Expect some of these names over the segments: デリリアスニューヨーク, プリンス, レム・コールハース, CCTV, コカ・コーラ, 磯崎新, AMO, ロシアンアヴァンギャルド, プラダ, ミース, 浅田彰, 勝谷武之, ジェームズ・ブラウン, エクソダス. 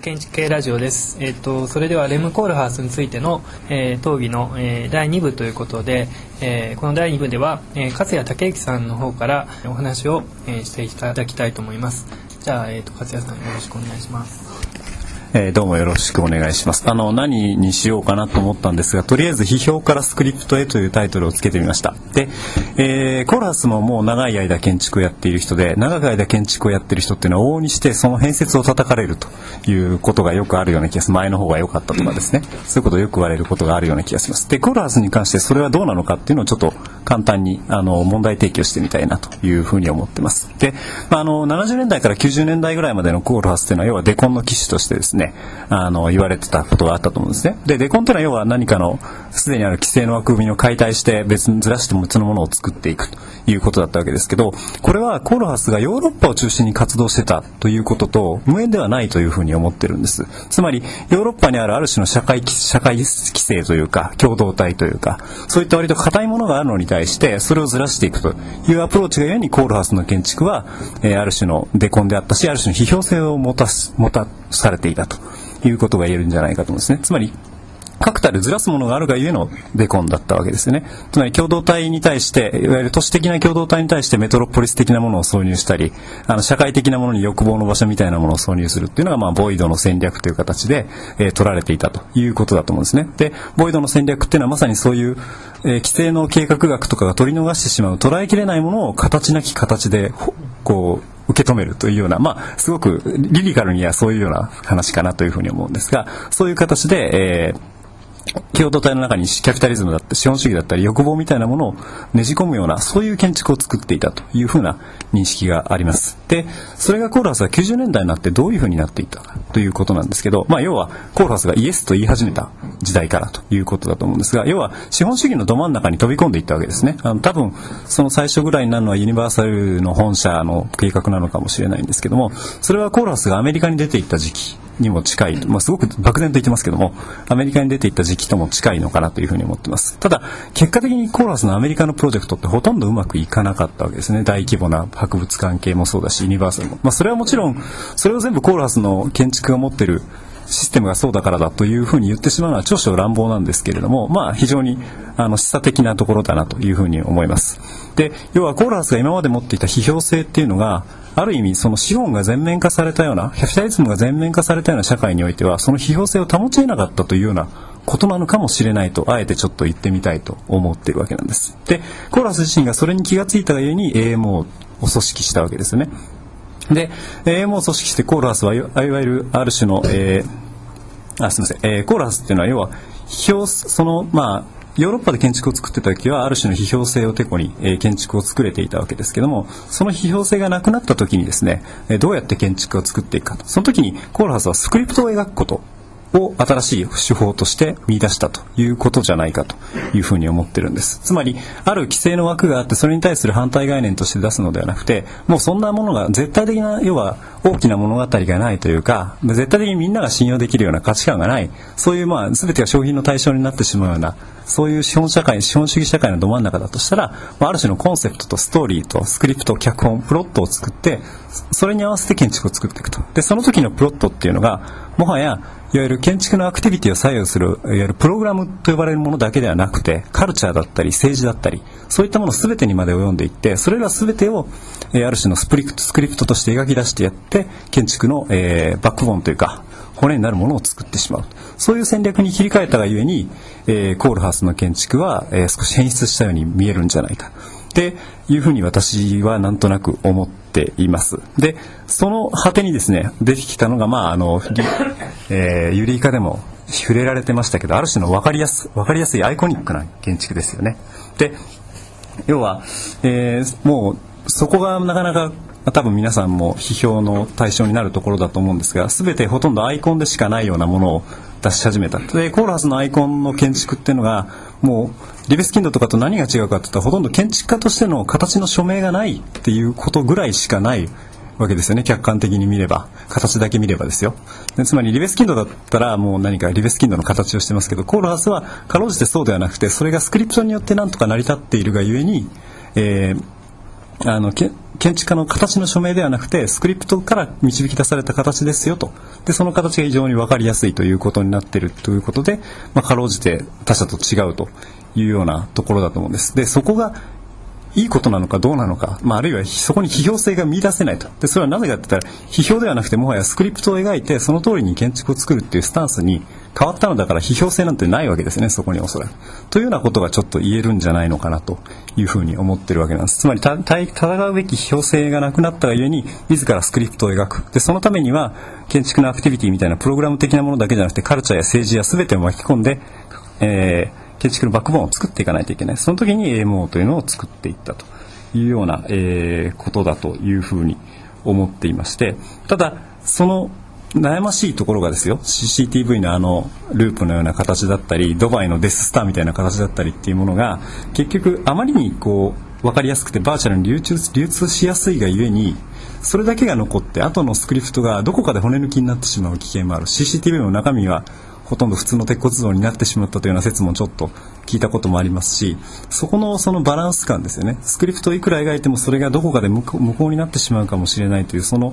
建築系ラジオです。それではレム・コールハウスについての、討議の、第2部ということで、この第2部では、勝谷武之さんの方からお話を、していただきたいと思います。じゃあ、勝谷さんよろしくお願いします。どうもよろしくお願いします。何にしようかなと思ったんですが、とりあえず批評からスクリプトへというタイトルをつけてみました。で、コールハウスももう長い間建築をやっている人で、長い間建築をやっている人っていうのは往々にしてその変説を叩かれるということがよくあるような気がします。前の方が良かったとかですね。そういうことをよく言われることがあるような気がします。で、コールハウスに関してそれはどうなのかっていうのをちょっと簡単に問題提起をしてみたいなというふうに思ってます。で、70年代から90年代ぐらいまでのコールハウスっていうのは要はデコンの機種としてですね、言われてたことがあったと思うんですね。で、デコンというのは要は何かのすでにある既成の枠組みを解体して別にずらしても別のものを作っていくということだったわけですけど、これはコールハウスがヨーロッパを中心に活動してたということと無縁ではないというふうに思ってるんです。つまりヨーロッパにあるある種の社会規制というか共同体というかそういった割と固いものがあるのに対してそれをずらしていくというアプローチがゆえにコールハウスの建築は、ある種のデコンであったしある種の批評性を持たされていたということが言えるんじゃないかと思うんですね。つまり確たるずらすものがあるがゆえのデコンだったわけですよね。つまり共同体に対していわゆる都市的な共同体に対してメトロポリス的なものを挿入したり社会的なものに欲望の場所みたいなものを挿入するっていうのがボイドの戦略という形で、取られていたということだと思うんですね。で、ボイドの戦略っていうのはまさにそういう、既成の計画学とかが取り逃してしまう捉えきれないものを形なき形でこう受け止めるというような、すごくリリカルにはそういうような話かなというふうに思うんですが、そういう形で、共同体の中にキャピタリズムだったり資本主義だったり欲望みたいなものをねじ込むようなそういう建築を作っていたというふうな認識があります。で、それがコールハウスは90年代になってどういうふうになっていったかということなんですけど、要はコールハウスがイエスと言い始めた時代からということだと思うんですが、要は資本主義のど真ん中に飛び込んでいったわけですね。多分その最初ぐらいになるのはユニバーサルの本社の計画なのかもしれないんですけども、それはコールハウスがアメリカに出ていった時期にも近い、すごく漠然と言ってますけどもアメリカに出ていった時期とも近いのかなというふうに思ってます。ただ結果的にコールハウスのアメリカのプロジェクトってほとんどうまくいかなかったわけですね。大規模な博物館系もそうだしユニバーサルも、それはもちろんそれを全部コールハウスの建築が持ってるシステムがそうだからだというふうに言ってしまうのは少々乱暴なんですけれども、非常に示唆的なところだなというふうに思います。で、要はコールハウスが今まで持っていた批評性っていうのがある意味その資本が全面化されたようなキャピタリズムが全面化されたような社会においてはその批評性を保ち得なかったというようなことなのかもしれないとあえてちょっと言ってみたいと思っているわけなんです。で、コールハウス自身がそれに気がついたがゆえに AMO を組織したわけですよね。で、AMO を組織してコールハウスはいわゆるある種の、コールハウスっていうのは要はヨーロッパで建築を作ってた時はある種の批評性をてこに建築を作れていたわけですけども、その批評性がなくなった時にですね、どうやって建築を作っていくかと、その時にコールハウスはスクリプトを描くことを新しい手法として見出したということじゃないかというふうに思ってるんです。つまりある規制の枠があってそれに対する反対概念として出すのではなくて、もうそんなものが絶対的な要は大きな物語がないというか絶対的にみんなが信用できるような価値観がない、そういう全てが商品の対象になってしまうようなそういう資本主義社会のど真ん中だとしたら、ある種のコンセプトとストーリーとスクリプト、脚本、プロットを作ってそれに合わせて建築を作っていくと。で、その時のプロットっていうのがもはやいわゆる建築のアクティビティを左右するいわゆるプログラムと呼ばれるものだけではなくて、カルチャーだったり政治だったりそういったもの全てにまで及んでいって、それら全てをある種のスクリプトとして描き出してやって建築のバックボーンというか骨になるものを作ってしまう、そういう戦略に切り替えたがゆえにコールハウスの建築は少し変質したように見えるんじゃないかっていうふうに私はなんとなく思っています。で、その果てにですね出てきたのがユリイカでも触れられてましたけど、ある種の分かりやすいアイコニックな建築ですよね。で、要は、もうそこがなかなか多分皆さんも批評の対象になるところだと思うんですが、全てほとんどアイコンでしかないようなものを出し始めた。で、コールハウスのアイコンの建築っていうのがもうリベスキンドとかと何が違うかっていったらほとんど建築家としての形の署名がないっていうことぐらいしかないわけですよね。客観的に見れば形だけ見ればですよ。で、つまりリベスキンドだったらもう何かリベスキンドの形をしてますけど、コールハウスはかろうじてそうではなくて、それがスクリプトによってなんとか成り立っているがゆえに、建築家の形の署名ではなくてスクリプトから導き出された形ですよと。でその形が非常に分かりやすいということになっているということで、かろうじて他者と違うというようなところだと思うんです。でそこがいいことなのかどうなのか、あるいはそこに批評性が見出せないと。でそれはなぜかって言ったら、批評ではなくてもはやスクリプトを描いてその通りに建築を作るっていうスタンスに変わったのだから、批評性なんてないわけですね、そこにおそらく。というようなことがちょっと言えるんじゃないのかなというふうに思ってるわけなんです。つまり戦うべき批評性がなくなったがゆえに自らスクリプトを描く。でそのためには建築のアクティビティみたいなプログラム的なものだけじゃなくて、カルチャーや政治や全てを巻き込んで、建築のバックボーンを作っていかないといけない。その時に AMO というのを作っていったというような、ことだというふうに思っていまして、ただその悩ましいところがですよ、 CCTV のループのような形だったり、ドバイのデススターみたいな形だったりっていうものが、結局あまりに分かりやすくてバーチャルに流通しやすいがゆえに、それだけが残って後のスクリプトがどこかで骨抜きになってしまう危険もある。 CCTV の中身はほとんど普通の鉄骨像になってしまったというような説もちょっと聞いたこともありますし、そのバランス感ですよね。スクリプトをいくら描いてもそれがどこかで無効になってしまうかもしれないという、その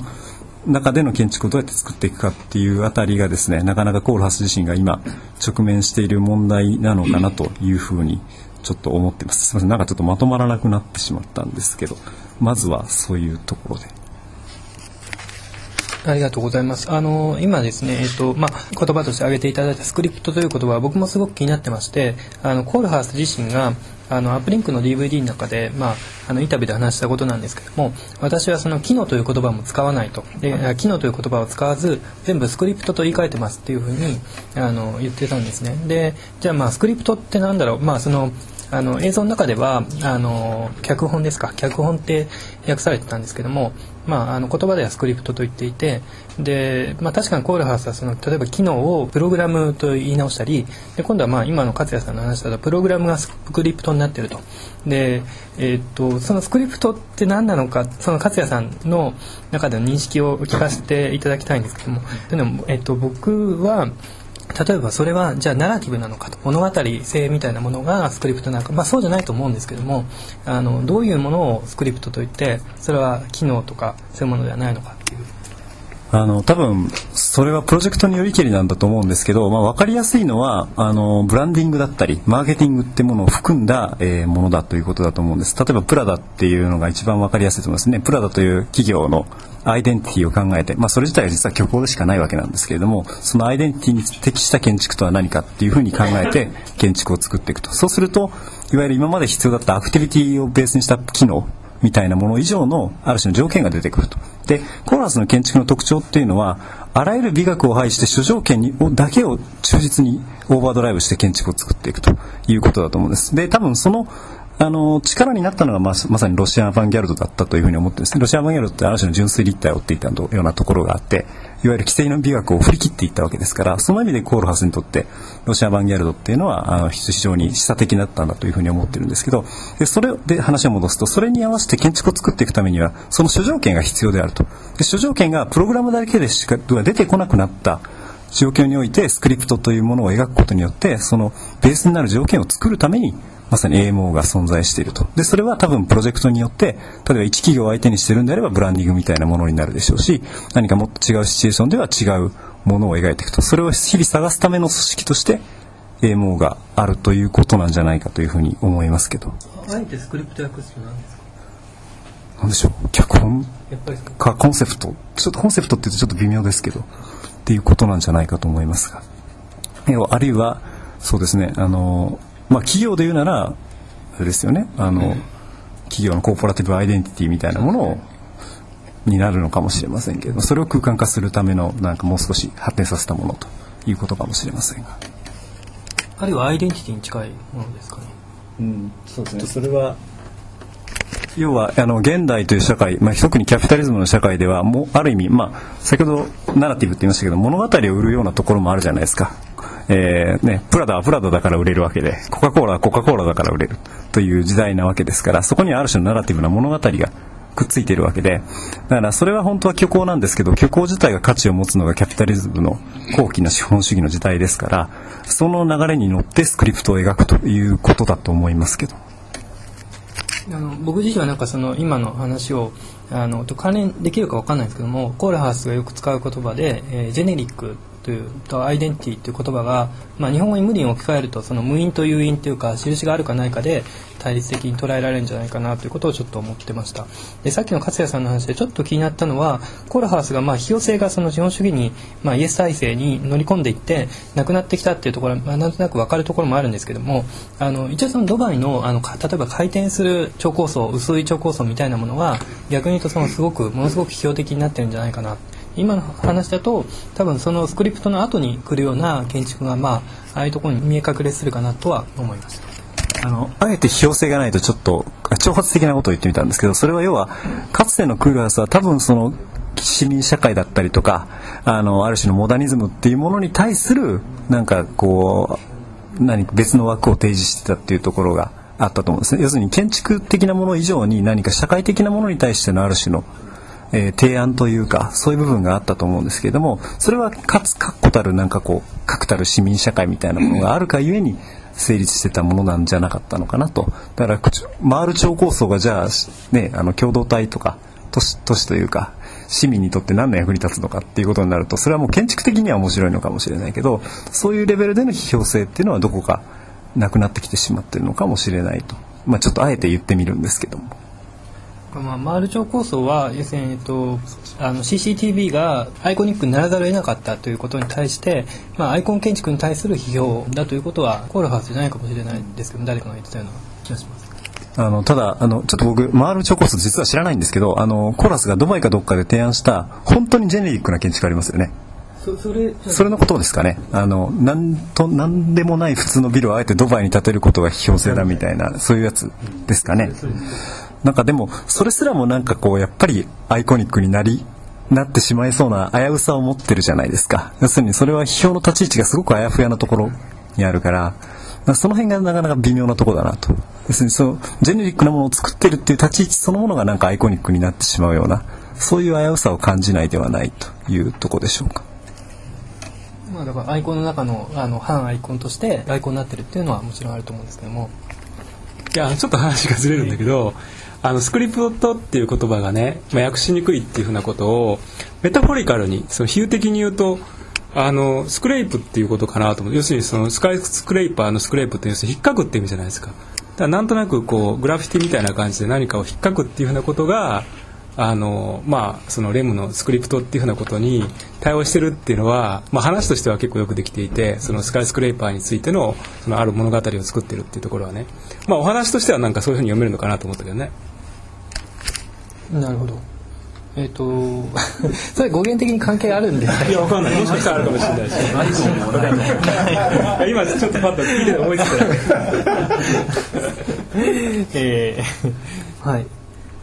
中での建築をどうやって作っていくかっていうあたりがですね、なかなかコールハス自身が今直面している問題なのかなというふうにちょっと思っています。すいません、なんかちょっとまとまらなくなってしまったんですけど、まずはそういうところで。ありがとうございます。今ですね、言葉として挙げていただいたスクリプトという言葉は僕もすごく気になってまして、コールハース自身がアップリンクの DVD の中で、インタビューで話したことなんですけども、私はその機能という言葉も使わないと、で機能という言葉を使わず全部スクリプトと言い換えてますっていうふうに言ってたんですね。でじゃあスクリプトってなんだろう、映像の中では脚本ですか、脚本って訳されてたんですけども、言葉ではスクリプトと言っていて、で、確かにコールハースはその例えば機能をプログラムと言い直したり、で今度は今の勝谷さんの話だとプログラムがスクリプトになっていると。で、そのスクリプトって何なのか、その勝谷さんの中での認識を聞かせていただきたいんですけども、でも、僕は例えばそれはじゃあナラティブなのかと、物語性みたいなものがスクリプトなのか、そうじゃないと思うんですけども、どういうものをスクリプトといって、それは機能とかそういうものではないのかっていう、多分それはプロジェクトによりけりなんだと思うんですけど、分かりやすいのはブランディングだったりマーケティングってものを含んだ、ものだということだと思うんです。例えばプラダっていうのが一番分かりやすいと思いますね。プラダという企業のアイデンティティを考えて、それ自体は実は虚構でしかないわけなんですけれども、そのアイデンティティに適した建築とは何かっていうふうに考えて建築を作っていくと。そうするといわゆる今まで必要だったアクティビティをベースにした機能みたいなもの以上のある種の条件が出てくると。でコーラスの建築の特徴っていうのは、あらゆる美学を排して諸条件だけを忠実にオーバードライブして建築を作っていくということだと思うんです。で多分その力になったのがまさにロシアンアヴァンギャルドだったというふうに思ってるんですね。ロシアンアヴァンギャルドってある種の純粋立体を追っていたようなところがあって、いわゆる既成の美学を振り切っていったわけですから、その意味でコールハスにとってロシアンアヴァンギャルドっていうのは非常に示唆的だったんだというふうに思ってるんですけど、でそれで話を戻すと、それに合わせて建築を作っていくためにはその諸条件が必要であると。で諸条件がプログラムだけでしか出てこなくなった状況において、スクリプトというものを描くことによってそのベースになる条件を作るためにまさに AMO が存在していると。でそれは多分プロジェクトによって、例えば一企業を相手にしているんであればブランディングみたいなものになるでしょうし、何かもっと違うシチュエーションでは違うものを描いていくと。それを日々探すための組織として AMO があるということなんじゃないかというふうに思いますけど。あえてスクリプト訳すと何ですか？何でしょう、脚本かコンセプト、ちょっとコンセプトって言うとちょっと微妙ですけどっていうことなんじゃないかと思いますが、あるいはそうですね、企業で言うならあれですよね、企業のコーポラティブアイデンティティみたいなものをになるのかもしれませんけれども、それを空間化するためのなんかもう少し発展させたものということかもしれませんが、あるいはアイデンティティに近いものですかね。そうですね、それは要は現代という社会、特にキャピタリズムの社会ではもうある意味、先ほどナラティブって言いましたけど、物語を売るようなところもあるじゃないですか。プラダはプラダだから売れるわけで、コカ・コーラはコカ・コーラだから売れるという時代なわけですから、そこにはある種のナラティブな物語がくっついているわけで、だからそれは本当は虚構なんですけど、虚構自体が価値を持つのがキャピタリズムの高貴な資本主義の時代ですから、その流れに乗ってスクリプトを描くということだと思いますけど。僕自身はなんかその今の話を関連できるかわかんないんですけども、コールハースがよく使う言葉で、ジェネリックというとアイデンティティという言葉が、日本語に無理に置き換えるとその無因と有因というか印があるかないかで対立的に捉えられるんじゃないかなということをちょっと思ってました。でさっきの勝谷さんの話でちょっと気になったのは、コールハースが費用性がその資本主義に、イエス体制に乗り込んでいってなくなってきたっていうところは、なんとなく分かるところもあるんですけども、一応そのドバイの例えば回転する超高層、薄い超高層みたいなものは逆に言うとものすごく批評的になってるんじゃないかな。今の話だと多分そのスクリプトの後に来るような建築がああいうところに見え隠れするかなとは思います。あえて批評性がないとちょっと挑発的なことを言ってみたんですけど、それは要はかつてのクールハウスは多分その市民社会だったりとかある種のモダニズムっていうものに対するなんかこう何か別の枠を提示してたっていうところがあったと思うんですね。要するに建築的なもの以上に何か社会的なものに対してのある種の提案というかそういう部分があったと思うんですけれども、それは確固たるなんかこう確たる市民社会みたいなものがあるかゆえに成立してたものなんじゃなかったのかなと。だから回る超高層がじゃあ、ね、共同体とか都市というか市民にとって何の役に立つのかっていうことになると、それはもう建築的には面白いのかもしれないけど、そういうレベルでの批評性っていうのはどこかなくなってきてしまっているのかもしれないと、ちょっとあえて言ってみるんですけども。マール超高層は要するに、CCTV がアイコニックにならざるを得なかったということに対して、アイコン建築に対する批評だということはコールハウスじゃないかもしれないんですけど、誰かが言ってたような気がします。ただちょっと僕マール超高層実は知らないんですけど、コールハウスがドバイかどっかで提案した本当にジェネリックな建築ありますよね。それのことですかね。なんでもない普通のビルをあえてドバイに建てることが批評性だみたいな、そういうやつですかね。なんかでもそれすらもなんかこうやっぱりアイコニックになってしまいそうな危うさを持ってるじゃないですか。要するにそれは批評の立ち位置がすごくあやふやなところにあるからその辺がなかなか微妙なところだなと。要するにそのジェネリックなものを作ってるっていう立ち位置そのものがなんかアイコニックになってしまうような、そういう危うさを感じないではないというところでしょうか。だからアイコンの中の反アイコンとしてアイコンになってるっていうのはもちろんあると思うんですけども、いやちょっと話がずれるんだけど、スクリプトっていう言葉がね、訳しにくいっていうふうなことをメタフォリカルに比喩的に言うとスクレープっていうことかなと思う。要するにそのスクレーパーのスクレープって要するに引っかくって意味じゃないですか。だからなんとなくこうグラフィティみたいな感じで何かを引っかくっていうふうなことがそのレムのスクリプトっていうふうなことに対応してるっていうのは、話としては結構よくできていて、そのスカイスクレーパーについてのある物語を作ってるっていうところはね、お話としてはなんかそういうふうに読めるのかなと思ったけどね。なるほど。それ語源的に関係あるんですか。いやわかんない。もしかしたらあるかもしれないし今ちょっとパッと聞いてて思いついたはい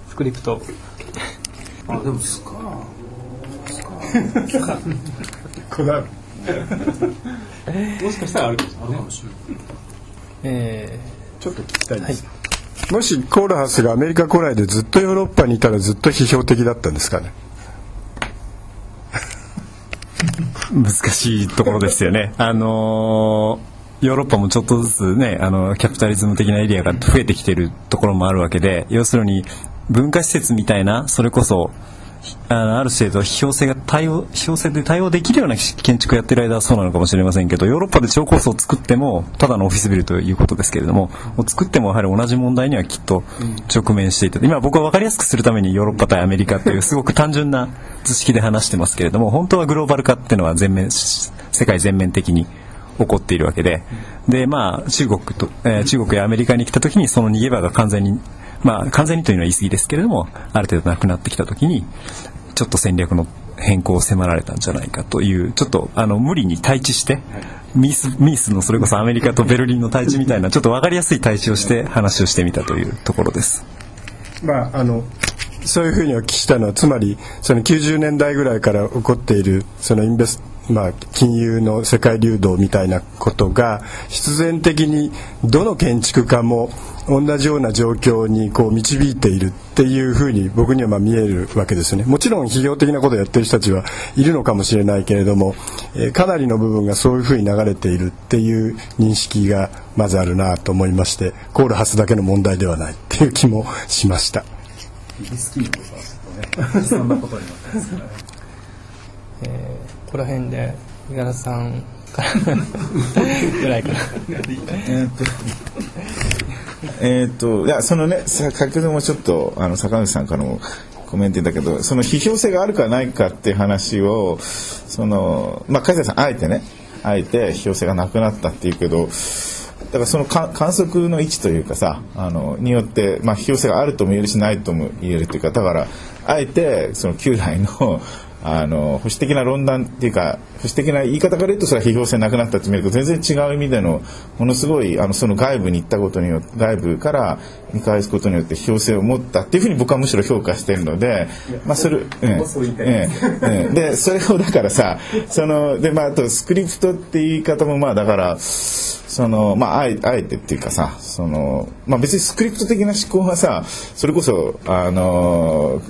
スクリプトでもスカこだわるもしかしたらあるかもしれない、ちょっと聞きたいです、はい。もしコールハウスがアメリカ来ないでずっとヨーロッパにいたらずっと批評的だったんですかね。難しいところですよね。ヨーロッパもちょっとずつねキャピタリズム的なエリアが増えてきているところもあるわけで、要するに文化施設みたいな、それこそある程度批評性で対応できるような建築をやってる間はそうなのかもしれませんけど、ヨーロッパで超高層を作ってもただのオフィスビルということですけれどもを作ってもやはり同じ問題にはきっと直面していて、今僕は分かりやすくするためにヨーロッパ対アメリカというすごく単純な図式で話してますけれども、本当はグローバル化っていうのは世界全面的に起こっているわけで、中国やアメリカに来た時にその逃げ場が完全にというのは言い過ぎですけれども、ある程度なくなってきたときにちょっと戦略の変更を迫られたんじゃないかという、ちょっと無理に対峙してミースのそれこそアメリカとベルリンの対峙みたいなちょっと分かりやすい対峙をして話をしてみたというところです。そういうふうにお聞きしたのは、つまりその90年代ぐらいから起こっているその金融の世界流動みたいなことが必然的にどの建築家も同じような状況に導いているっていうふうに僕には見えるわけですよね。もちろん批評的なことをやってる人たちはいるのかもしれないけれども、かなりの部分がそういうふうに流れているっていう認識がまずあるなと思いまして、コールハウスだけの問題ではない。っていう気もしました。スキーとかね、そんなことになってますね。ここら辺で五十嵐さんからぐらいかな。いやそのね、先ほどもちょっと坂口さんからもコメントだけど、その批評性があるかないかっていう話を梶谷さんあえて批評性がなくなったっていうけど、だからその観測の位置というかさによって、まあ、批評性があるとも言えるしないとも言えるというか、だからあえてその旧来の保守的な論断っていうか保守的な言い方から言うとそれは批評性なくなったって見ると全然違う意味でのものすごいその外部に行ったことによって外部から見返すことによって批評性を持ったっていうふうに僕はむしろ評価してるので、まあそれでそれをだからさでまああとスクリプトって言い方もまあだからまああえてっていうかさまあ別にスクリプト的な思考はさそれこそ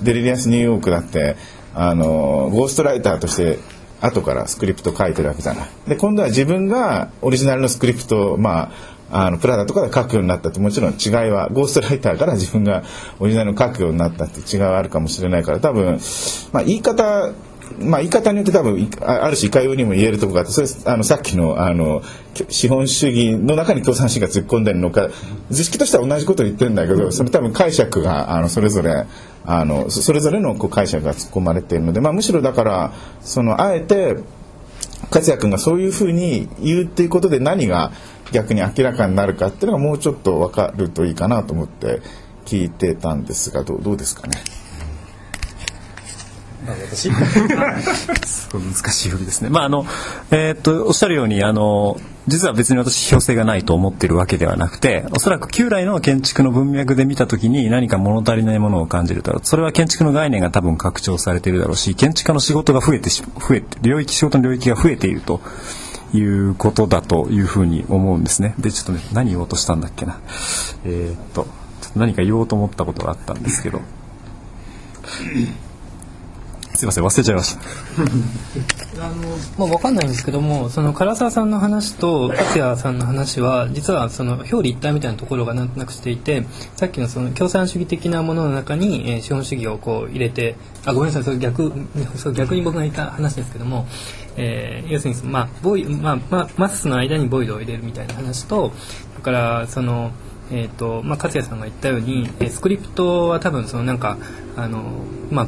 デリリアスニューヨークだってゴーストライターとして後からスクリプト書いてるわけじゃない。で今度は自分がオリジナルのスクリプトを、まあ、プラダとかで書くようになったってもちろん違いはゴーストライターから自分がオリジナルを書くようになったって違いはあるかもしれないから、多分、まあ、言い方によって多分ある種いかようにも言えるところがあって、それさっきの資本主義の中に共産主義が突っ込んでるのか、図式としては同じことを言ってるんだけど、その多分解釈がそれぞれのこう解釈が突っ込まれているので、まあ、むしろだからあえて梶谷君がそういうふうに言うっていうことで何が逆に明らかになるかっていうのがもうちょっと分かるといいかなと思って聞いてたんですが、どうですかね。すごい難しい振りですね。まあおっしゃるように実は別に私批評性がないと思っているわけではなくて、おそらく旧来の建築の文脈で見たときに何か物足りないものを感じるだろう。それは建築の概念が多分拡張されているだろうし、建築家の仕事が増えて仕事の領域が増えているということだというふうに思うんですね。でちょっとね何言おうとしたんだっけな、ちょっと何か言おうと思ったことがあったんですけどすいません忘れちゃいました分かんないんですけども、唐沢さんの話と達也さんの話は実は表裏一体みたいなところがなんとなくしていて、さっきの共産主義的なものの中に、資本主義をこう入れてごめんなさい、逆に僕が言った話ですけども、要するにマスの間にボイドを入れるみたいな話と、だから勝谷さんが言ったように、スクリプトは多分なんか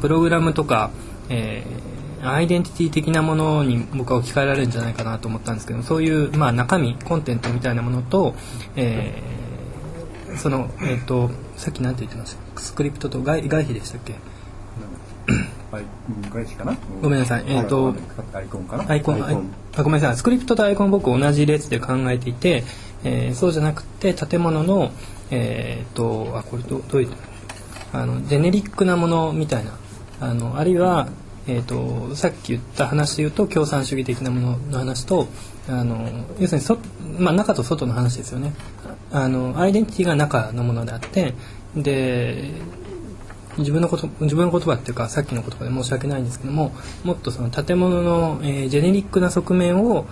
プログラムとかアイデンティティ的なものに僕は置き換えられるんじゃないかなと思ったんですけど、そういう、中身コンテンツみたいなものと、さっき何て言ってました、スクリプトと外皮でしたっけ、外皮かな、ごめんなさい、アイコンかな、アイコン、ごめんなさい、スクリプトとアイコン僕同じ列で考えていて、そうじゃなくて建物のこれどういうジェネリックなものみたいな、あるいはさっき言った話で言うと共産主義的なものの話と、要するに中と外の話ですよね。アイデンティティが中のものであって、で自分の言葉っていうかさっきの言葉で申し訳ないんですけども、もっと建物の、ジェネリックな側面を、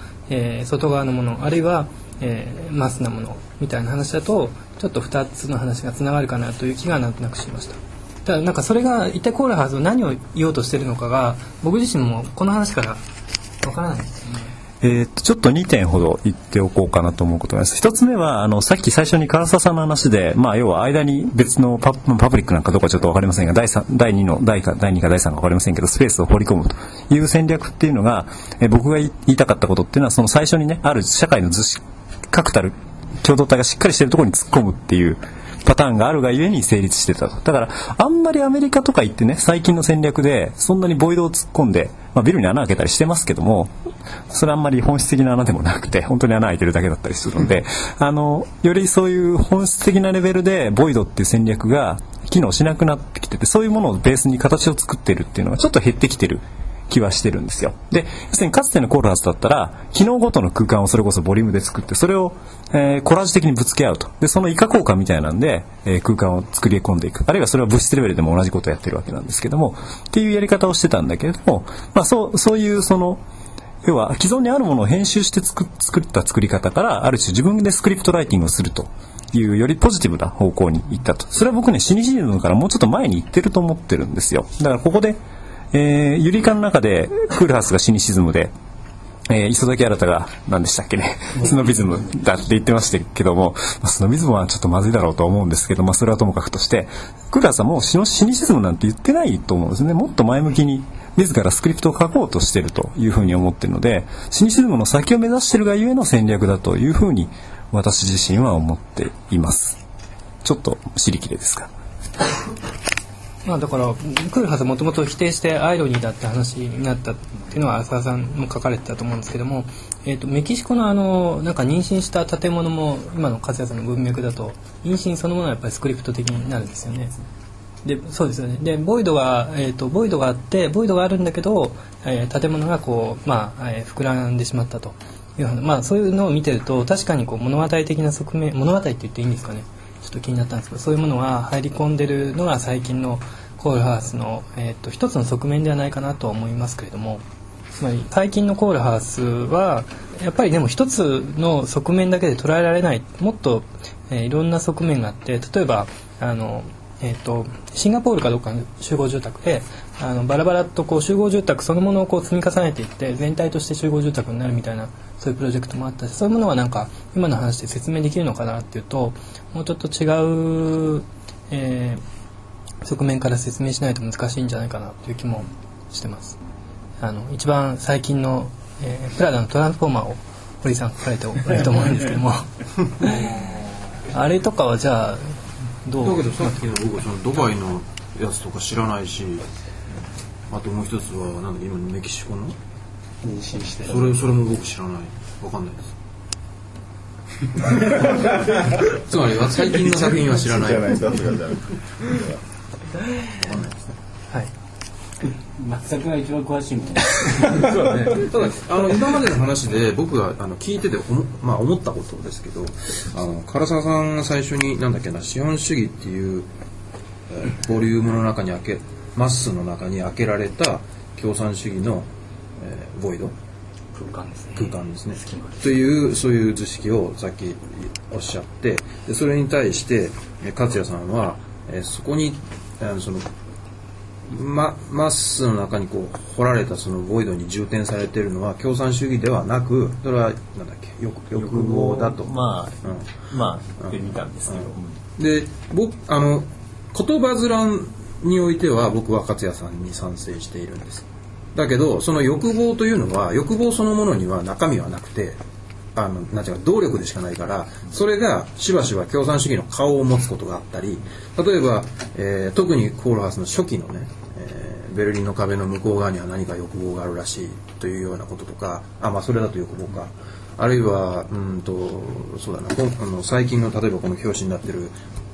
外側のものあるいは、マスなものみたいな話だとちょっと2つの話がつながるかなという気がなんとなくしました。ただなんかそれが一体コーラハーズ何を言おうとしているのかが僕自身もこの話からわからないですね。ちょっと2点ほど言っておこうかなと思うことです。1つ目はさっき最初に唐沢さんの話で、要は間に別のパブリックなんかどうかちょっと分かりませんが、第2か第3か分かりませんけどスペースを放り込むという戦略っていうのが、僕が言いたかったことっていうのは最初にねある社会の確たる共同体がしっかりしているところに突っ込むっていうパターンがあるがゆえに成立してたと。だからあんまりアメリカとか行ってね最近の戦略でそんなにボイドを突っ込んで、ビルに穴開けたりしてますけども、それあんまり本質的な穴でもなくて本当に穴開いてるだけだったりするのでよりそういう本質的なレベルでボイドっていう戦略が機能しなくなってきてて、そういうものをベースに形を作ってるっていうのがちょっと減ってきてる気はしてるんですよ。で、要するにかつてのコールハウスだったら機能ごとの空間をそれこそボリュームで作ってそれを、コラージュ的にぶつけ合うと。でその以下交換みたいなんで、空間を作り込んでいく、あるいはそれは物質レベルでも同じことをやってるわけなんですけどもっていうやり方をしてたんだけれども、そういう要は既存にあるものを編集して作った作り方からある種自分でスクリプトライティングをするというよりポジティブな方向に行ったと。それは僕ね、シニシズムからもうちょっと前に行ってると思ってるんですよ。だからここで、ゆりかの中でクールハウスがシニシズムで、磯崎新が何でしたっけね、スノビズムだって言ってましたけども、スノビズムはちょっとまずいだろうと思うんですけど、まあ、それはともかくとして、クールハウスはもうシニシズムなんて言ってないと思うんですね。もっと前向きに自らスクリプトを書こうとしてるというふうに思ってるので、シニシズムの先を目指してるがゆえの戦略だというふうに私自身は思っています。ちょっと尻切れですか。まあ、だからクールハウスはもともと否定してアイロニーだって話になったっていうのは浅田さんも書かれてたと思うんですけども、メキシコのなんか妊娠した建物も今の勝谷さんの文脈だと妊娠そのものはやっぱりスクリプト的になるんですよね。で、そうですよね。で、ボイドがあってボイドがあるんだけど、建物がこう、まあ膨らんでしまったという、まあ、そういうのを見てると確かにこう物語的な側面、物語って言っていいんですかね、ちょっと気になったんですけど、そういうものが入り込んでるのが最近のクールハウスの、一つの側面ではないかなと思いますけれども、つまり最近のクールハウスはやっぱりでも一つの側面だけで捉えられない、もっと、いろんな側面があって、例えばシンガポールかどっかの集合住宅でバラバラっとこう集合住宅そのものをこう積み重ねていって全体として集合住宅になるみたいな、そういうプロジェクトもあったし、そういうものはなんか今の話で説明できるのかなっていうと、もうちょっと違う、側面から説明しないと難しいんじゃないかなという気もしてます。一番最近の、プラダのトランスフォーマーを堀さん書かれておると思うんですけどもあれとかはじゃあだけどさっきの僕はそのドバイのやつとか知らないし、あともう一つはなんだ今のメキシコの妊娠してそれも僕知らない、わかんないですつまり最近の作品は知らない、わかんないですね。はい。松田が一番詳しいみたいなそうだね。ただ今までの話で僕が聞いててまあ、思ったことですけど、唐沢さんが最初に何だっけな、資本主義っていうボリュームの中にマッスの中に開けられた共産主義の、ボイド空間ですねというそういう図式をさっきおっしゃって、でそれに対して勝谷さんは、そこにそのマッスの中にこう掘られたそのボイドに充填されているのは共産主義ではなく、それはなんだっけ、欲望だと、まあ、まあ言ってみたんですけど、で僕言葉面においては僕は勝谷さんに賛成しているんです。だけどその欲望というのは、欲望そのものには中身はなくて、なんていうか動力でしかないから、それがしばしば共産主義の顔を持つことがあったり、例えば、特にクールハウスの初期のね、ベルリンの壁の向こう側には何か欲望があるらしいというようなこととか、まあそれだと欲望か、あるいはそうだな、最近の例えばこの表紙になってる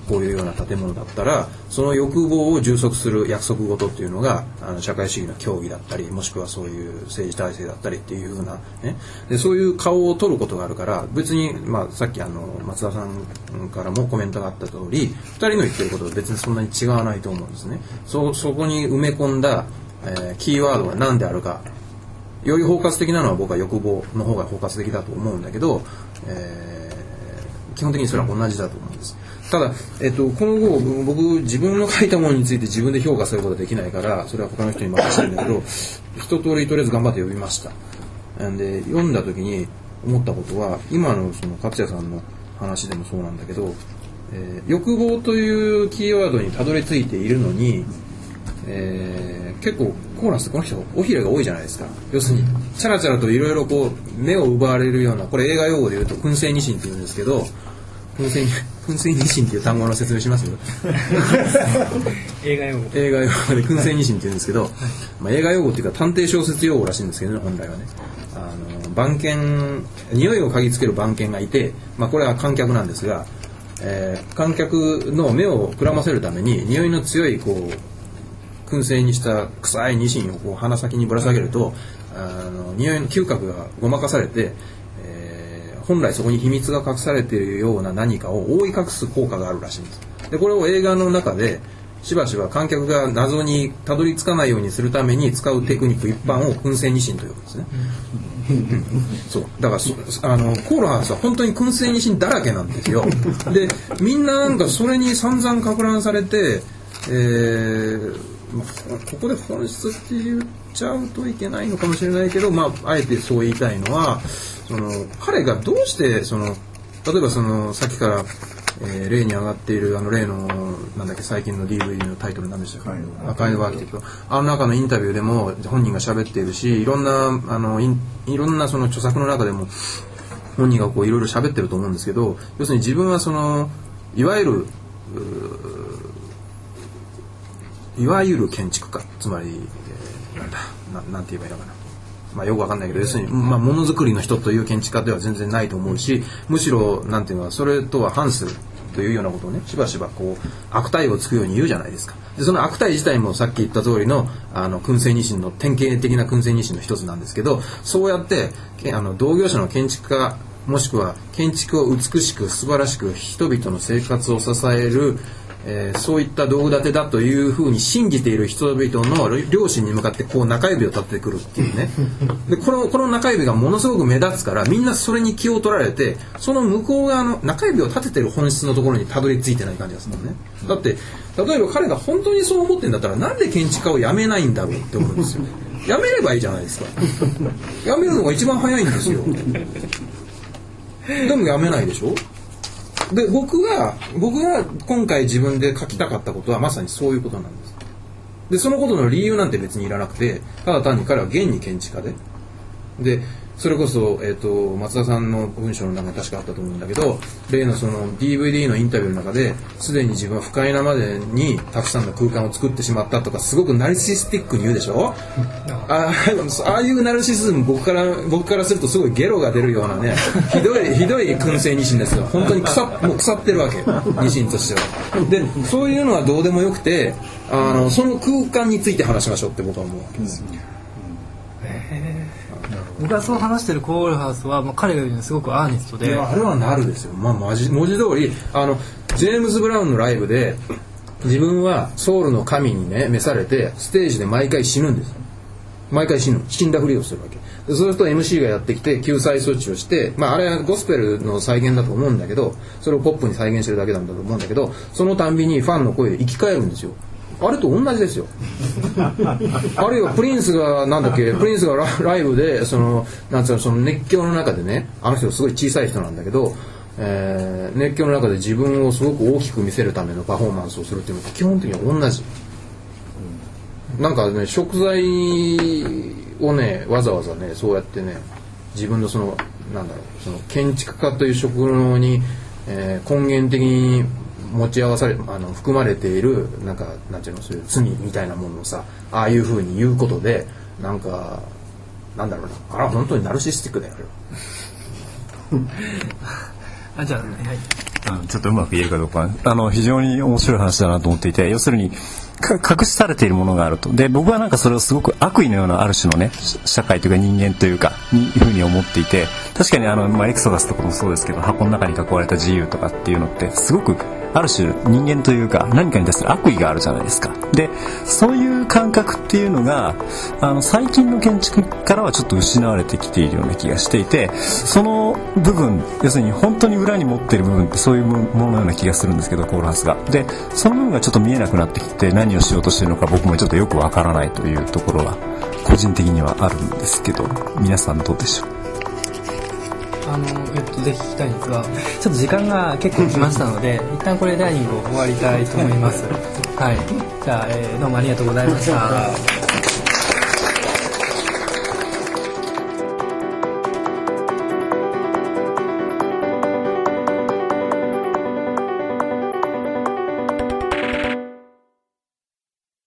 こういうような建物だったら、その欲望を充足する約束事っていうのが社会主義の教義だったり、もしくはそういう政治体制だったりっていうふうな、ね、でそういう顔を取ることがあるから、別に、まあ、さっき松田さんからもコメントがあった通り、2人の言ってることは別にそんなに違わないと思うんですね。そこに埋め込んだ、キーワードが何であるか、より包括的なのは僕は欲望の方が包括的だと思うんだけど、基本的にそれは同じだと思うんです。ただ、今後僕自分の書いたものについて自分で評価することはできないから、それは他の人に任せるんだけど一通りとりあえず頑張って読みました。で読んだ時に思ったことは、今のその勝谷さんの話でもそうなんだけど、欲望というキーワードにたどり着いているのに、結構コーラスってこの人おひれが多いじゃないですか。要するにチャラチャラといろいろこう目を奪われるような、これ映画用語で言うと燻製ニシンって言うんですけど、燻製ニシンっていう単語の説明しますよ映画用語で燻製ニシンって言うんですけど、まあ、映画用語っていうか探偵小説用語らしいんですけどね、本来はね、番犬、匂いを嗅ぎつける番犬がいて、まあ、これは観客なんですが、観客の目をくらませるために匂いの強いこう燻製にした臭いニシンをこう鼻先にぶら下げると、匂いの嗅覚がごまかされて、本来そこに秘密が隠されているような何かを覆い隠す効果があるらしいんです。でこれを映画の中で、しばしば観客が謎にたどり着かないようにするために使うテクニック一般を燻製ニシンというわけですね。そうだからコールハウスは本当に燻製ニシンだらけなんですよ。でみんななんかそれに散々かく乱されて、ここで本質って言っちゃうといけないのかもしれないけど、まあ、あえてそう言いたいのはその彼がどうしてその例えばそのさっきから、例に上がっているあの例のなんだっけ最近の DVD のタイトルなんでしたか、赤いワーキとかあの中のインタビューでも本人が喋っているし、いろんないろんなその著作の中でも本人がこういろいろ喋ってると思うんですけど、要するに自分はそのいわゆる建築家、つまり、なんて言えばいいのかな、まあ、よくわかんないけど、要するに、まあ、ものづくりの人という建築家では全然ないと思うし、むしろなんていうのはそれとは反するというようなことをね、しばしばこう悪態をつくように言うじゃないですか。でその悪態自体もさっき言った通りの燻製ニシンの典型的な燻製ニシンの一つなんですけど、そうやって同業者の建築家もしくは建築を美しく素晴らしく人々の生活を支えるそういった道具立てだというふうに信じている人々の良心に向かってこう中指を立ててくるっていうね。でこの中指がものすごく目立つからみんなそれに気を取られて、その向こう側の中指を立ててる本質のところにたどり着いてない感じがするもんね。だって例えば彼が本当にそう思ってんだったらなんで建築家を辞めないんだろうって思うんですよ。辞めればいいじゃないですか。辞めるのが一番早いんですよ。でも辞めないでしょ。で僕が今回自分で書きたかったことはまさにそういうことなんです。でそのことの理由なんて別にいらなくて、ただ単に彼は現に建築家でそれこそ、松田さんの文章の中に確かあったと思うんだけど、例のその DVD のインタビューの中で、すでに自分は深いなまでにたくさんの空間を作ってしまったとか、すごくナルシスティックに言うでしょ。ああいうナルシズム、僕からするとすごいゲロが出るようなね、ひどい燻製ニシンですよ。本当にもう腐ってるわけ、ニシンとしては。でそういうのはどうでもよくて、その空間について話しましょうって僕は思うわけですよ。僕がそう話してるコールハウスは、まあ、彼が言うようにすごくアーニストで、あれはなるですよ、まあ、文字通りジェームズ・ブラウンのライブで自分はソウルの神にね召されてステージで毎回死ぬんです。毎回死んだふりをするわけ。そうすると MC がやってきて救済措置をして、まあ、あれはゴスペルの再現だと思うんだけど、それをポップに再現してるだけなんだと思うんだけど、そのたんびにファンの声で生き返るんですよ。あれと同じですよ。あるいはプリンスがライブでその熱狂の中でね、あの人すごい小さい人なんだけど、熱狂の中で自分をすごく大きく見せるためのパフォーマンスをするっていうのは基本的に同じ。なんかね、食材をねわざわざねそうやってね自分のそのなんだろうその建築家という職能に、根源的に持ち合わされ含まれているなんていうのそういう罪みたいなものをさ、ああいうふうに言うことでなんかなんだろうな、あら本当にナルシスティックだよあじゃあ、はい、ちょっとうまく言えるかどうか、非常に面白い話だなと思っていて、要するに隠しされているものがあると。で僕はなんかそれをすごく悪意のようなある種のね社会というか人間というかにいうふうに思っていて、確かにまあ、エクソダスとかもそうですけど、箱の中に囲われた自由とかっていうのってすごくある種人間というか何かに対する悪意があるじゃないですか。でそういう感覚っていうのが最近の建築からはちょっと失われてきているような気がしていて、その部分要するに本当に裏に持っている部分ってそういうもののような気がするんですけど、コールハウスがでその部分がちょっと見えなくなってきて何をしようとしているのか僕もちょっとよくわからないというところは個人的にはあるんですけど、皆さんどうでしょう。ぜひ聞きたいんですが、ちょっと時間が結構きましたので一旦これダイニングを終わりたいと思います。はい、じゃあ、どうもありがとうございました。